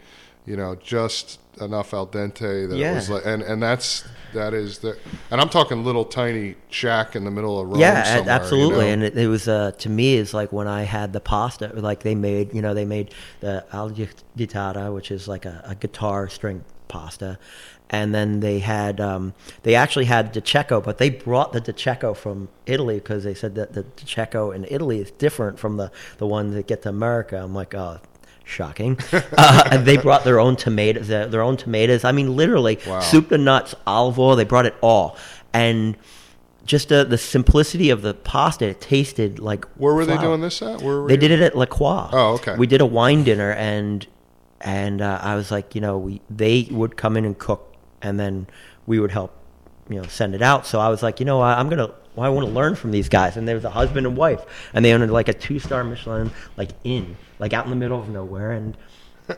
you know, just enough al dente that yeah. it was like, and, and that's, that is the, and I'm talking little tiny shack in the middle of Rome. Yeah, absolutely. You know? And it, it was, uh, to me, it's like when I had the pasta, like they made, you know, they made the al guitarra, which is like a, a guitar string pasta. And then they had, um, they actually had DiCecco, but they brought the DiCecco from Italy because they said that the DiCecco in Italy is different from the, the ones that get to America. I'm like, oh, shocking. uh, and they brought their own tomatoes, their, their own tomatoes. I mean, literally, wow. Soup to nuts, olive oil, they brought it all. And just uh, the simplicity of the pasta, it tasted like Where were flour. They doing this at? Where were they you? Did it at La Croix. Oh, okay. We did a wine dinner, and and uh, I was like, you know, we they would come in and cook. And then we would help, you know, send it out. So I was like, you know, I, I'm going to Well, I want to learn from these guys. And there was a husband and wife, and they owned like a two-star Michelin like inn, like out in the middle of nowhere, and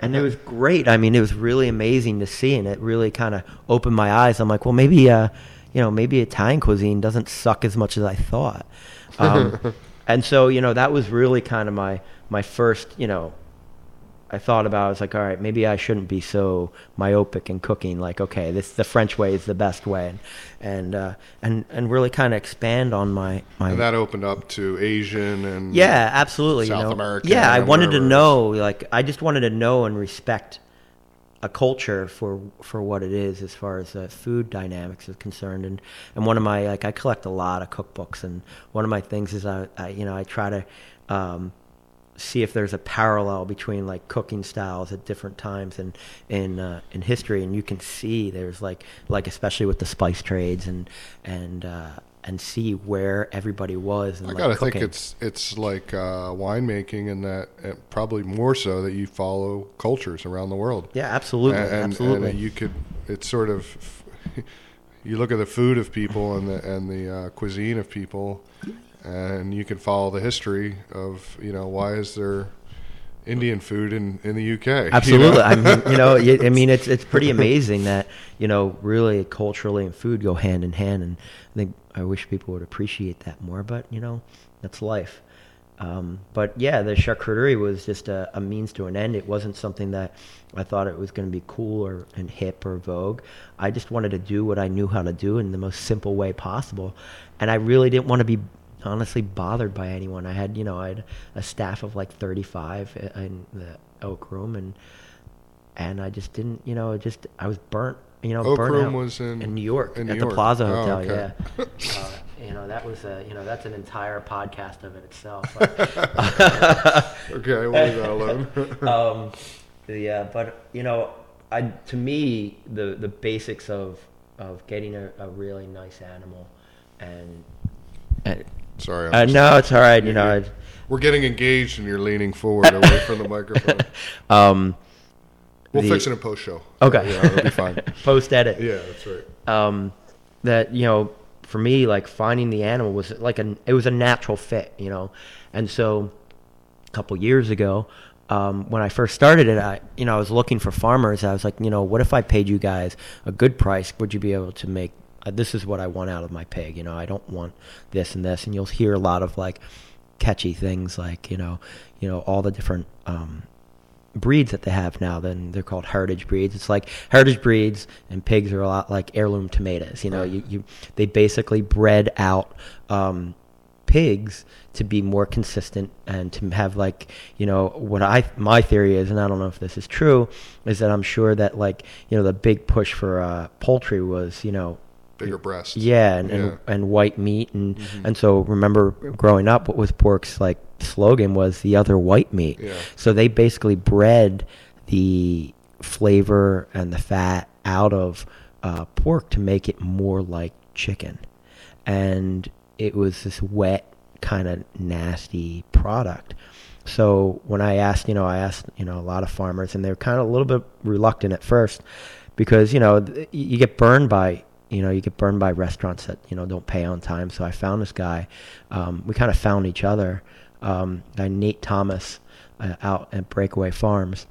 and it was great. I mean, it was really amazing to see, and it really kind of opened my eyes. I'm like, well, maybe uh, you know, maybe Italian cuisine doesn't suck as much as I thought. Um, and so, you know, that was really kind of my my first, you know, I thought about, I was like, all right, maybe I shouldn't be so myopic in cooking. Like, okay, this the French way is the best way, and and uh, and, and really kind of expand on my, my. And that opened up to Asian and yeah, absolutely, South you know, American. Yeah, I wanted wherever. to know, like, I just wanted to know and respect a culture for for what it is as far as uh, food dynamics is concerned. And and one of my like, I collect a lot of cookbooks, and one of my things is I, I you know I try to. Um, see if there's a parallel between like cooking styles at different times and in uh, in history, and you can see there's like like especially with the spice trades and and uh, and see where everybody was. And I like, gotta cooking. think it's it's like uh, winemaking, and that uh, probably more so that you follow cultures around the world. Yeah, absolutely, and, and, absolutely. And you could it's sort of you look at the food of people and the and the uh, cuisine of people. And you can follow the history of, you know, why is there Indian food in, in the U K? Absolutely. You know? I mean, you know, I mean, it's it's pretty amazing that, you know, really culturally and food go hand in hand. And I think I wish people would appreciate that more. But, you know, that's life. Um, but, yeah, the charcuterie was just a, a means to an end. It wasn't something that I thought it was going to be cool or and hip or vogue. I just wanted to do what I knew how to do in the most simple way possible. And I really didn't want to be honestly bothered by anyone. I had, you know, I had a staff of like thirty-five in the Oak Room, and and I just didn't, you know, just I was burnt, you know, Oak burnt Room out was in, in New York in at New York. the Plaza oh, Hotel, okay. yeah. uh, you know, that was a, you know, that's an entire podcast of it itself. But, okay, I will leave that alone. um, yeah, but you know, I to me the the basics of of getting a, a really nice animal and. and Sorry. Uh, no, it's all right. You know, I, we're getting engaged, and you're leaning forward away from the microphone. Um, we'll the, fix it in post show. Okay, yeah, it'll be fine. Post edit. Yeah, that's right. Um, that you know, for me, like finding the animal was like an it was a natural fit, you know, and so a couple years ago, um, when I first started it, I you know I was looking for farmers. I was like, you know, what if I paid you guys a good price? Would you be able to make? This is what I want out of my pig, you know, I don't want this and this. And you'll hear a lot of like catchy things like, you know, you know, all the different um, breeds that they have now, then they're called heritage breeds. It's like heritage breeds and pigs are a lot like heirloom tomatoes, you know, you, you they basically bred out um, pigs to be more consistent and to have like, you know, what I, my theory is, and I don't know if this is true, is that I'm sure that like, you know, the big push for uh, poultry was, you know, bigger breasts. Yeah, and, yeah. and and white meat. And mm-hmm. and so remember growing up, what was Pork's like slogan was the other white meat. Yeah. So they basically bred the flavor and the fat out of uh, pork to make it more like chicken. And it was this wet, kind of nasty product. So when I asked, you know, I asked, you know, a lot of farmers, and they were kind of a little bit reluctant at first because, you know, th- you get burned by... You know, you get burned by restaurants that, you know, don't pay on time. So I found this guy. Um, we kind of found each other. Um, guy Nate Thomas uh, out at Breakaway Farms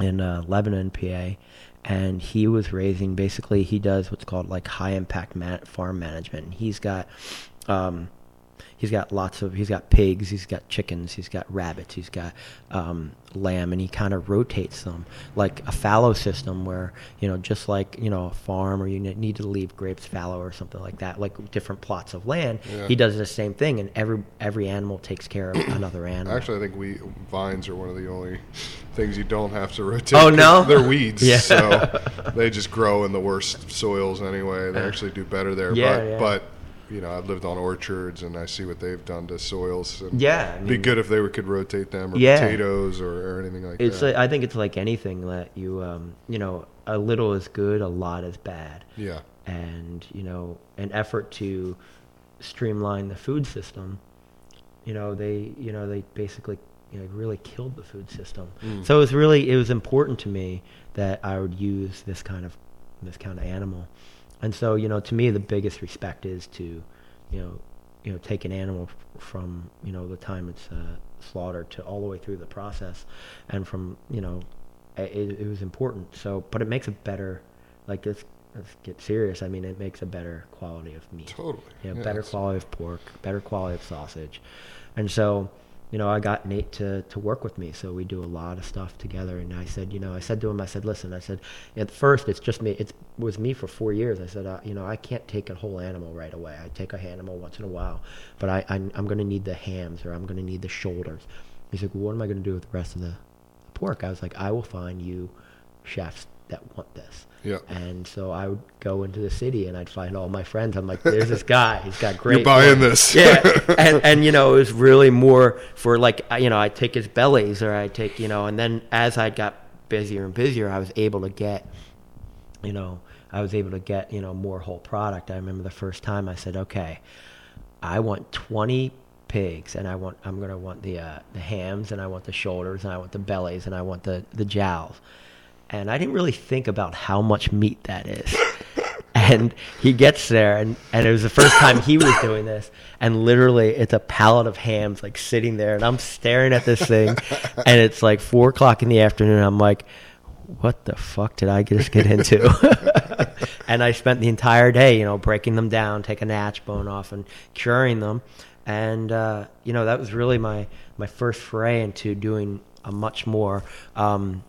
in uh, Lebanon, P A. And he was raising, basically, he does what's called like high-impact man- farm management. And he's got... Um, He's got lots of, he's got pigs, he's got chickens, he's got rabbits, he's got um, lamb, and he kind of rotates them like a fallow system where, you know, just like, you know, a farm or you need to leave grapes fallow or something like that, like different plots of land. Yeah. He does the same thing, and every every animal takes care of another animal. Actually, I think we, vines are one of the only things you don't have to rotate. Oh, no? They're weeds, yeah. So they just grow in the worst soils anyway. They actually do better there, yeah, but... Yeah. but you know, I've lived on orchards, and I see what they've done to soils. And yeah, I mean, be good if they could rotate them, or yeah. potatoes, or, or anything like it's that. Like, I think it's like anything that you, um, you know, a little is good, a lot is bad. Yeah. And you know, an effort to streamline the food system. You know, they, you know, they basically, you know, really killed the food system. Mm. So it was really, it was important to me that I would use this kind of, this kind of animal. And so, you know, to me, the biggest respect is to, you you know, you know, take an animal from, you know, the time it's uh, slaughtered to all the way through the process, and from, you know, it, it was important. So, but it makes a better, like, let's, let's get serious. I mean, it makes a better quality of meat. Totally. You know, yeah, better quality of pork, better quality of sausage. And so, you know, I got Nate to, to work with me. So we do a lot of stuff together. And I said, you know, I said to him, I said, listen, I said, at first it's just me. It was me for four years. I said, uh, you know, I can't take a whole animal right away. I take a animal once in a while, but I, I'm, I'm going to need the hams, or I'm going to need the shoulders. He's like, well, what am I going to do with the rest of the pork? I was like, I will find you chefs that want this. Yeah. And so I would go into the city and I'd find all my friends. I'm like, there's this guy. He's got great. You're buying work. This. Yeah. And, and, you know, it was really more for, like, you know, I'd take his bellies, or I'd take, you know, and then as I got busier and busier, I was able to get, you know, I was able to get, you know, more whole product. I remember the first time I said, okay, I want twenty pigs, and I want, I'm going to want the, uh, the hams, and I want the shoulders, and I want the bellies, and I want the, the jowls. And I didn't really think about how much meat that is. And he gets there, and, and it was the first time he was doing this. And literally, it's a pallet of hams, like, sitting there. And I'm staring at this thing. And it's, like, four o'clock in the afternoon. I'm like, what the fuck did I just get into? And I spent the entire day, you know, breaking them down, taking the ash bone off and curing them. And, uh, you know, that was really my, my first foray into doing a much more... Um,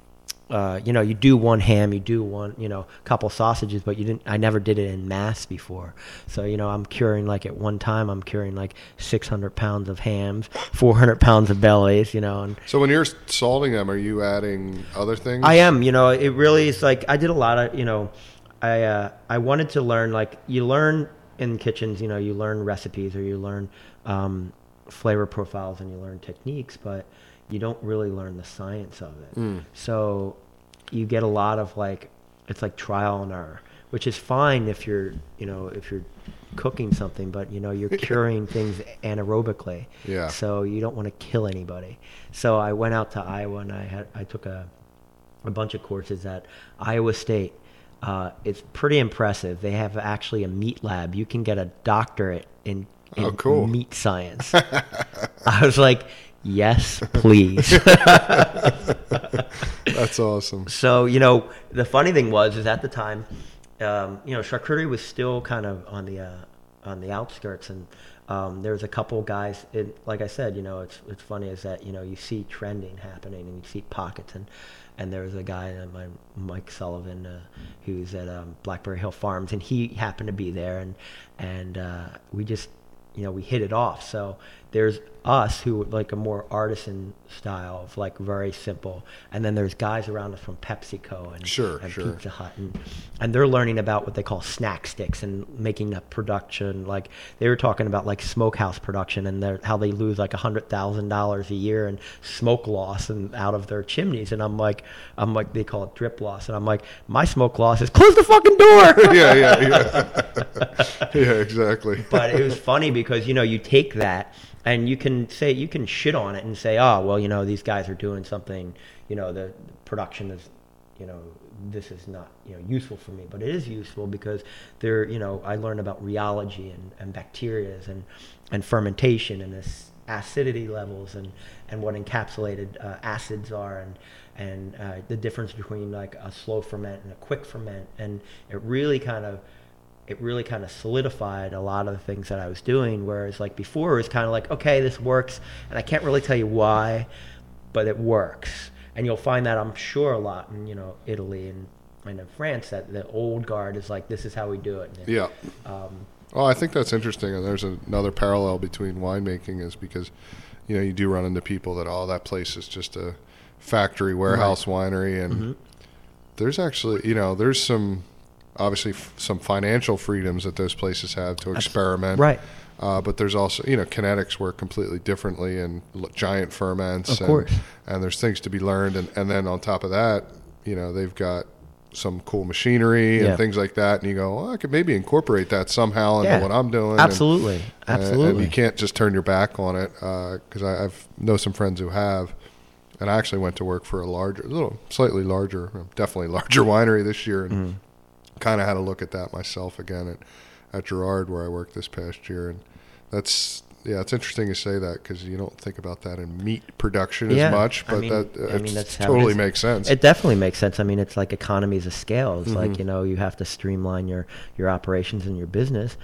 Uh, you know, you do one ham, you do one, you know, couple sausages, but you didn't, I never did it in mass before. So, you know, I'm curing, like, at one time, I'm curing like six hundred pounds of hams, four hundred pounds of bellies, you know. And so when you're salting them, are you adding other things? I am, you know, it really is like, I did a lot of, you know, I, uh, I wanted to learn, like, you learn in kitchens, you know, you learn recipes, or you learn, um, flavor profiles, and you learn techniques, but you don't really learn the science of it. Mm. So you get a lot of, like, it's like trial and error, which is fine if you're, you know, if you're cooking something, but, you know, you're curing things anaerobically. Yeah. So you don't want to kill anybody. So I went out to Iowa, and I had, I took a, a bunch of courses at Iowa State. Uh, it's pretty impressive. They have actually a meat lab. You can get a doctorate in, in oh, cool. meat science. I was like, yes, please. That's awesome. So, you know, the funny thing was, is at the time, um, you know, charcuterie was still kind of on the, uh, on the outskirts. And, um, there was a couple guys, it, like I said, you know, it's, it's funny is that, you know, you see trending happening, and you see pockets. And, and there was a guy, uh, my, Mike Sullivan, uh, who's at, um, Blackberry Hill Farms, and he happened to be there, and, and, uh, we just, you know, we hit it off. So there's us who were like a more artisan style of, like, very simple. And then there's guys around us from PepsiCo and, sure, and sure. Pizza Hut. And, and they're learning about what they call snack sticks and making a production. Like, they were talking about, like, smokehouse production and how they lose like one hundred thousand dollars a year in smoke loss and out of their chimneys. And I'm like, I'm like, they call it drip loss. And I'm like, my smoke loss is close the fucking door. yeah, yeah, yeah. yeah, exactly. But it was funny because, you know, you take that, and you can say, you can shit on it and say, oh, well, you know, these guys are doing something, you know, the, the production is, you know, this is not, you know, useful for me. But it is useful because they're, you know, I learned about rheology and, and bacteria and, and fermentation and this acidity levels and, and what encapsulated uh, acids are and, and uh, the difference between like a slow ferment and a quick ferment. And it really kind of, it really kind of solidified a lot of the things that I was doing, whereas like before it was kind of like, okay, this works, and I can't really tell you why, but it works. And you'll find that, I'm sure, a lot in, you know, Italy and, and in France, that the old guard is like, this is how we do it. And, yeah. Um, well, I think that's interesting, and there's another parallel between winemaking is because, you know, you do run into people that, oh, that place is just a factory, warehouse, right. winery, and mm-hmm. there's actually, you know, there's some... obviously f- some financial freedoms that those places have to experiment. Right. Uh, but there's also, you know, kinetics work completely differently and l- giant ferments. Of and, course. And there's things to be learned. And, and then on top of that, you know, they've got some cool machinery yeah. and things like that. And you go, well, I could maybe incorporate that somehow into yeah. what I'm doing. Absolutely. And, Absolutely. And, and you can't just turn your back on it. Uh, 'cause I I've, know some friends who have. And I actually went to work for a larger, a little slightly larger, definitely larger winery this year. And, mm. kind of had a look at that myself again, and at Girard where I worked this past year. And that's, yeah, it's interesting to say that because you don't think about that in meat production yeah, as much, but I mean, that uh, I mean, that's totally it makes sense. It definitely makes sense. I mean, it's like economies of scale. It's mm-hmm. like, you know, you have to streamline your, your operations and your business.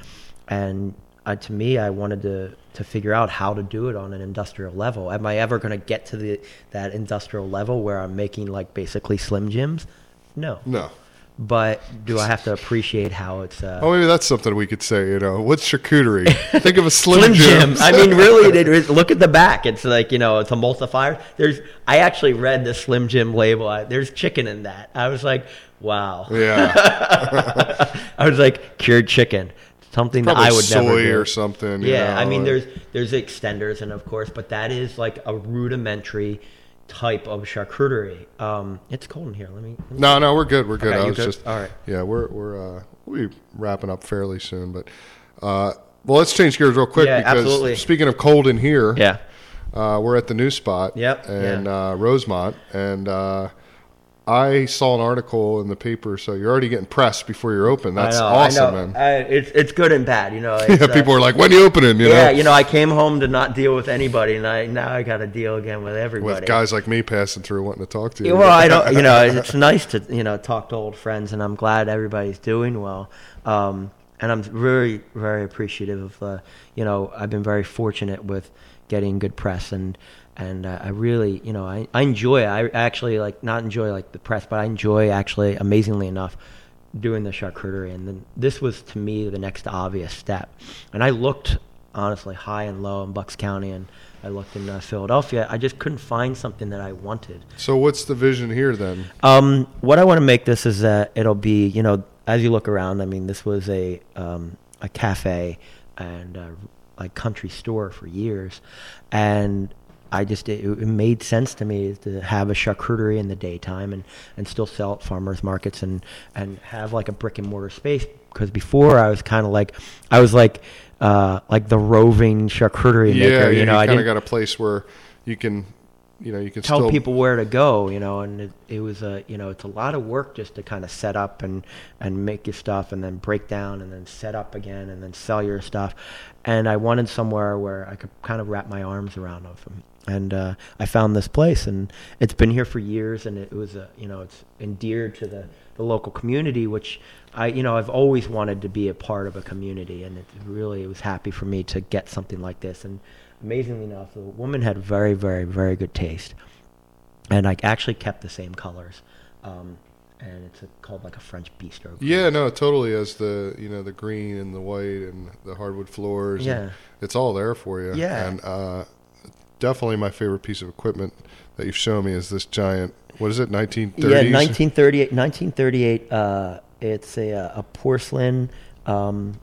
And uh, to me, I wanted to, to figure out how to do it on an industrial level. Am I ever going to get to the that industrial level where I'm making like basically Slim Jims? No. No. But do I have to appreciate how it's... Uh, oh, maybe that's something we could say, you know. What's charcuterie? Think of a Slim, Slim Jim. I mean, really, it is, look at the back. It's like, you know, it's emulsifier. There's, I actually read the Slim Jim label. I, there's chicken in that. I was like, wow. Yeah. I was like, cured chicken. Something probably that I would soy never do. or something. Yeah, you know, I mean, there's there's extenders, and of course, but that is like a rudimentary... type of charcuterie. Um it's cold in here. Let me, let me no no we're good we're good okay, I was good? just all right yeah we're we're uh we'll be wrapping up fairly soon, but uh well let's change gears real quick yeah, because absolutely. Speaking of cold in here, yeah uh we're at the new spot yep and yeah. uh Rosemont, and uh I saw an article in the paper, so you're already getting pressed before you're open. That's I know, awesome, I know. man. I, it's it's good and bad, you know. It's, yeah, people uh, are like, when are you opening? You yeah, know? you know, I came home to not deal with anybody, and I now I got to deal again with everybody. With guys like me passing through wanting to talk to you. Well, I don't, you know, it's nice to, you know, talk to old friends, and I'm glad everybody's doing well. Um, and I'm very, very appreciative of, uh, you know, I've been very fortunate with getting good press, and And uh, I really, you know, I, I enjoy, I actually like, not enjoy like the press, but I enjoy actually, amazingly enough, doing the charcuterie. And then this was to me the next obvious step. And I looked, honestly, high and low in Bucks County, and I looked in uh, Philadelphia. I just couldn't find something that I wanted. So what's the vision here then? Um, what I want to make this is that it'll be, you know, as you look around, I mean, this was a, um, a cafe and a, a country store for years. And I just, it, it made sense to me to have a charcuterie in the daytime and, and still sell at farmers markets and, and have like a brick and mortar space. Because before I was kind of like, I was like, uh, like the roving charcuterie yeah, maker. Yeah, you know, you kind of got a place where you can, you know, you can tell still people where to go, you know, and it, it was a, you know, it's a lot of work just to kind of set up and, and make your stuff and then break down and then set up again and then sell your stuff. And I wanted somewhere where I could kind of wrap my arms around of them. And uh, I found this place, and it's been here for years, and it was, a, you know, it's endeared to the, the local community, which I, you know, I've always wanted to be a part of a community, and it really it was happy for me to get something like this. And amazingly enough, the woman had very, very, very good taste, and I actually kept the same colors, um, and it's a, called like a French bistro. Yeah, color. no, it totally is the, you know, the green and the white and the hardwood floors. Yeah, and it's all there for you. Yeah, and. Uh, Definitely my favorite piece of equipment that you've shown me is this giant, what is it, nineteen thirties? Yeah, nineteen thirty-eight. nineteen thirty-eight uh, it's a, a porcelain um,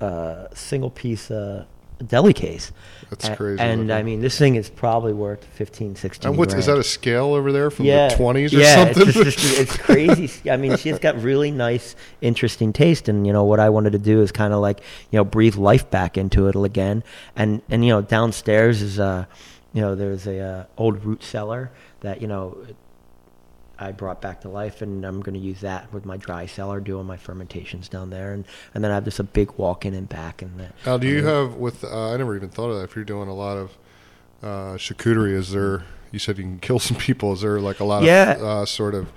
uh, single-piece uh, deli case. That's a- crazy. And, I mean, this thing is probably worth fifteen, sixteen And what's, grand. Is that a scale over there from yeah. the twenties or yeah, something? Yeah, it's, just, it's crazy. I mean, she's got really nice, interesting taste. And, you know, what I wanted to do is kind of like, you know, breathe life back into it again. And, and you know, downstairs is, uh, you know, there's a uh, old root cellar that, you know, I brought back to life, and I'm going to use that with my dry cellar, doing my fermentations down there, and, and then I have just a big walk-in and back. And that. Now, do you um, have with? Uh, I never even thought of that. If you're doing a lot of uh, charcuterie, is there? You said you can kill some people. Is there like a lot yeah. of uh, sort of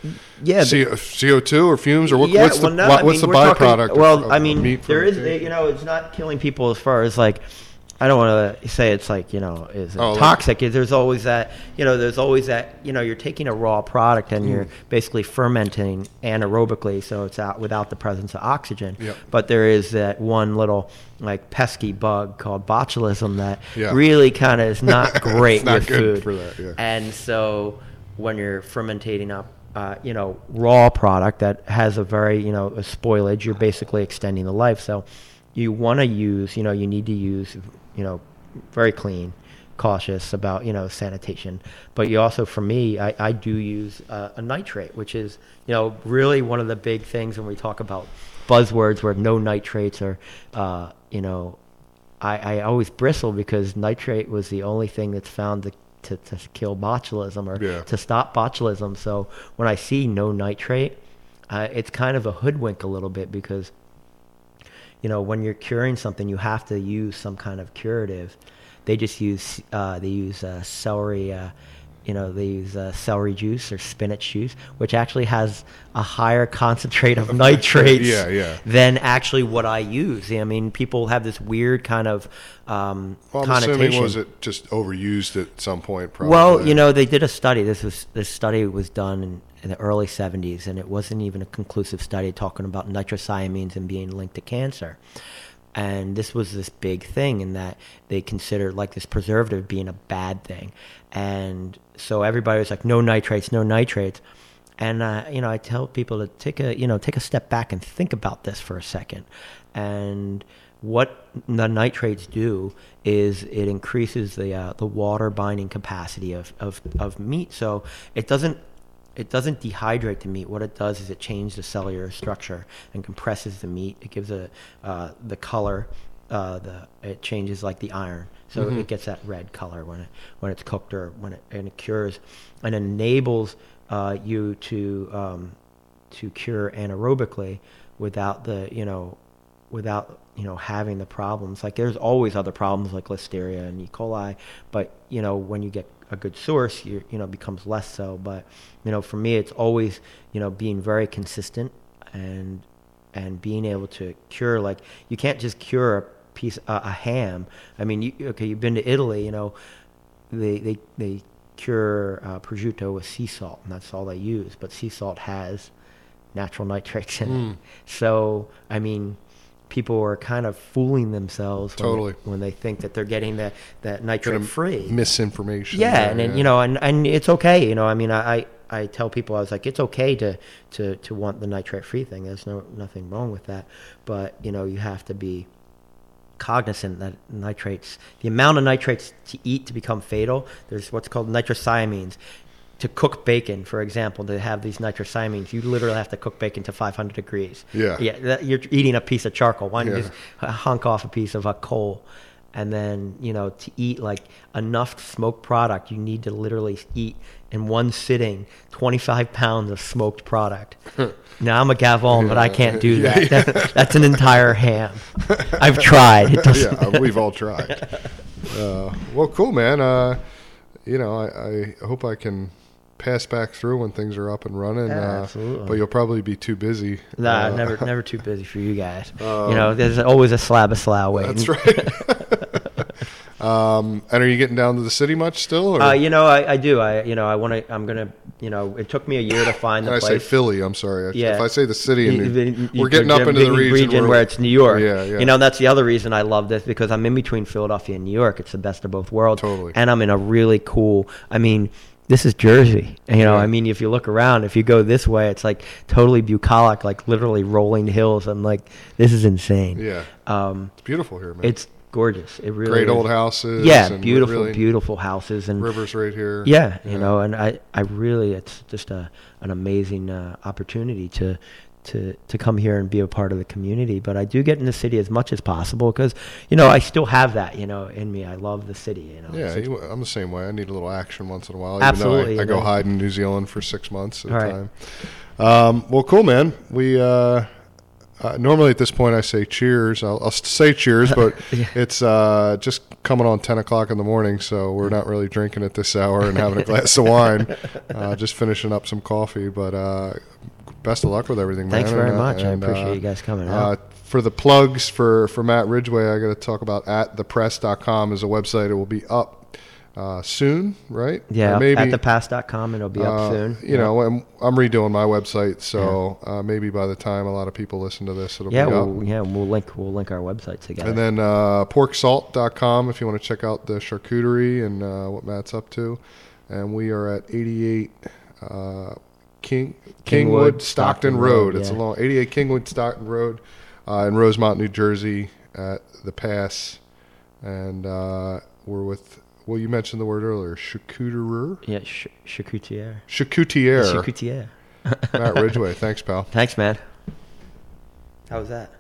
yeah, C O two or fumes or what, yeah, what's well, the no, what, I mean, what's the byproduct? Talking, well, of, of I mean, meat there is a, you know, it's not killing people as far as like. I don't want to say it's like, you know, is it oh, toxic? Like, there's always that, you know, there's always that, you know, you're taking a raw product and mm. you're basically fermenting anaerobically, so it's out without the presence of oxygen. Yep. But there is that one little, like, pesky bug called botulism that yeah. really kind of is not great not with good food. For that, yeah. And so when you're fermentating up, Uh, you know, raw product that has a very, you know, a spoilage, you're basically extending the life. So you want to use, you know, you need to use, you know, very clean, cautious about, you know, sanitation. But you also, for me, I, I do use uh, a nitrate, which is, you know, really one of the big things when we talk about buzzwords where no nitrates are, uh, you know, I, I always bristle because nitrate was the only thing that's found to To, to kill botulism or yeah. to stop botulism. So when I see no nitrate, uh, it's kind of a hoodwink a little bit because you know, when you're curing something, you have to use some kind of curative. They just use, uh, they use uh, celery, uh, you know, they use uh, celery juice or spinach juice, which actually has a higher concentrate of nitrates yeah, yeah. than actually what I use. I mean, people have this weird kind of um, well, I'm connotation. Assuming, was it just overused at some point? Probably. Well, you know, they did a study. This was this study was done in, in the early seventies, and it wasn't even a conclusive study talking about nitrosamines and being linked to cancer. And this was this big thing in that they considered like this preservative being a bad thing. And so everybody was like, no nitrates, no nitrates. And, uh, you know, I tell people to take a, you know, take a step back and think about this for a second. And what the nitrates do is it increases the uh, the water binding capacity of, of, of meat. So it doesn't, it doesn't dehydrate the meat. What it does is it changes the cellular structure and compresses the meat. It gives a uh, the color. Uh, the it changes like the iron, so mm-hmm. it gets that red color when it when it's cooked or when it and it cures, and enables uh, you to um, to cure anaerobically without the you know without you know having the problems. Like there's always other problems like listeria and E. coli, but you know when you get a good source, you you know becomes less so. But you know, for me, it's always you know being very consistent and and being able to cure. Like you can't just cure a piece uh, a ham. I mean, you, okay, you've been to Italy. You know, they they they cure uh, prosciutto with sea salt, and that's all they use. But sea salt has natural nitrates in mm. it. So I mean, people are kind of fooling themselves when, totally. they, when they think that they're getting that, that nitrate-free. Misinformation. Yeah, yeah and, and yeah. you know, and, and it's okay. You know, I mean, I, I tell people, I was like, it's okay to, to, to want the nitrate-free thing. There's no nothing wrong with that. But, you know, you have to be cognizant that nitrates, the amount of nitrates to eat to become fatal, there's what's called nitrosamines. To cook bacon, for example, to have these nitrosamines, you literally have to cook bacon to five hundred degrees. Yeah. Yeah. That, you're eating a piece of charcoal. Why don't yeah. you just honk off a piece of a coal? And then, you know, to eat like enough smoked product, you need to literally eat in one sitting twenty-five pounds of smoked product. Now, I'm a Gavon, yeah. but I can't do yeah. that. That's, that's an entire ham. I've tried. It doesn't. Yeah, we've all tried. Uh, well, cool, man. Uh, you know, I, I hope I can pass back through when things are up and running. Yeah, absolutely. Uh, but you'll probably be too busy. Nah, uh, never never too busy for you guys. Um, you know, there's always a slab of slough waiting. That's right. um, and are you getting down to the city much still? Or? Uh, you know, I, I do. I, you know, I want to, I'm going to, you know, it took me a year to find the I place. I say Philly, I'm sorry. Yeah. If I say the city, in New, you, you, we're getting up into the region, region where, where it's New York. Yeah, yeah. You know, that's the other reason I love this, because I'm in between Philadelphia and New York. It's the best of both worlds. Totally. And I'm in a really cool, I mean, this is Jersey, you know, yeah. I mean, if you look around, if you go this way, it's like totally bucolic, like literally rolling hills. I'm like, this is insane. Yeah. Um, it's beautiful here, man. It's gorgeous. It really Great is. Old houses. Yeah, and beautiful, really beautiful houses. And rivers right here. Yeah, yeah, you know, and I, I really, it's just a, an amazing uh, opportunity to, to, to come here and be a part of the community. But I do get in the city as much as possible because, you know, I still have that, you know, in me. I love the city, you know. Yeah, you, I'm the same way. I need a little action once in a while. Absolutely. Even though I, I go hide in New Zealand for six months at a time. Um, well, cool, man. We uh, uh, normally at this point I say cheers. I'll, I'll say cheers, but yeah. it's uh, just coming on ten o'clock in the morning, so we're not really drinking at this hour and having a glass of wine. Uh, just finishing up some coffee, but... Uh, best of luck with everything, man. Thanks very and, much. And, I appreciate uh, you guys coming out. Uh, for the plugs for, for Matt Ridgway, I got to talk about at the press dot com is a website. It will be up uh, soon, right? Yeah, maybe, at the pass dot com, and it'll be uh, up soon. You yeah. know, I'm, I'm redoing my website, so yeah. uh, maybe by the time a lot of people listen to this, it'll yeah, be we'll, up. Yeah, we'll link, we'll link our website together. And then uh, pork salt dot com if you want to check out the charcuterie and uh, what Matt's up to. And we are at eighty-eight... Uh, King, Kingwood Stockton Road. It's yeah. along eighty-eight Kingwood Stockton Road uh, in Rosemont, New Jersey, at the Pass. And uh, we're with, well, you mentioned the word earlier, charcuterie? Yeah, ch- charcutier. Charcutier. Charcutier. Matt Ridgway, thanks, pal. Thanks, man. How was that?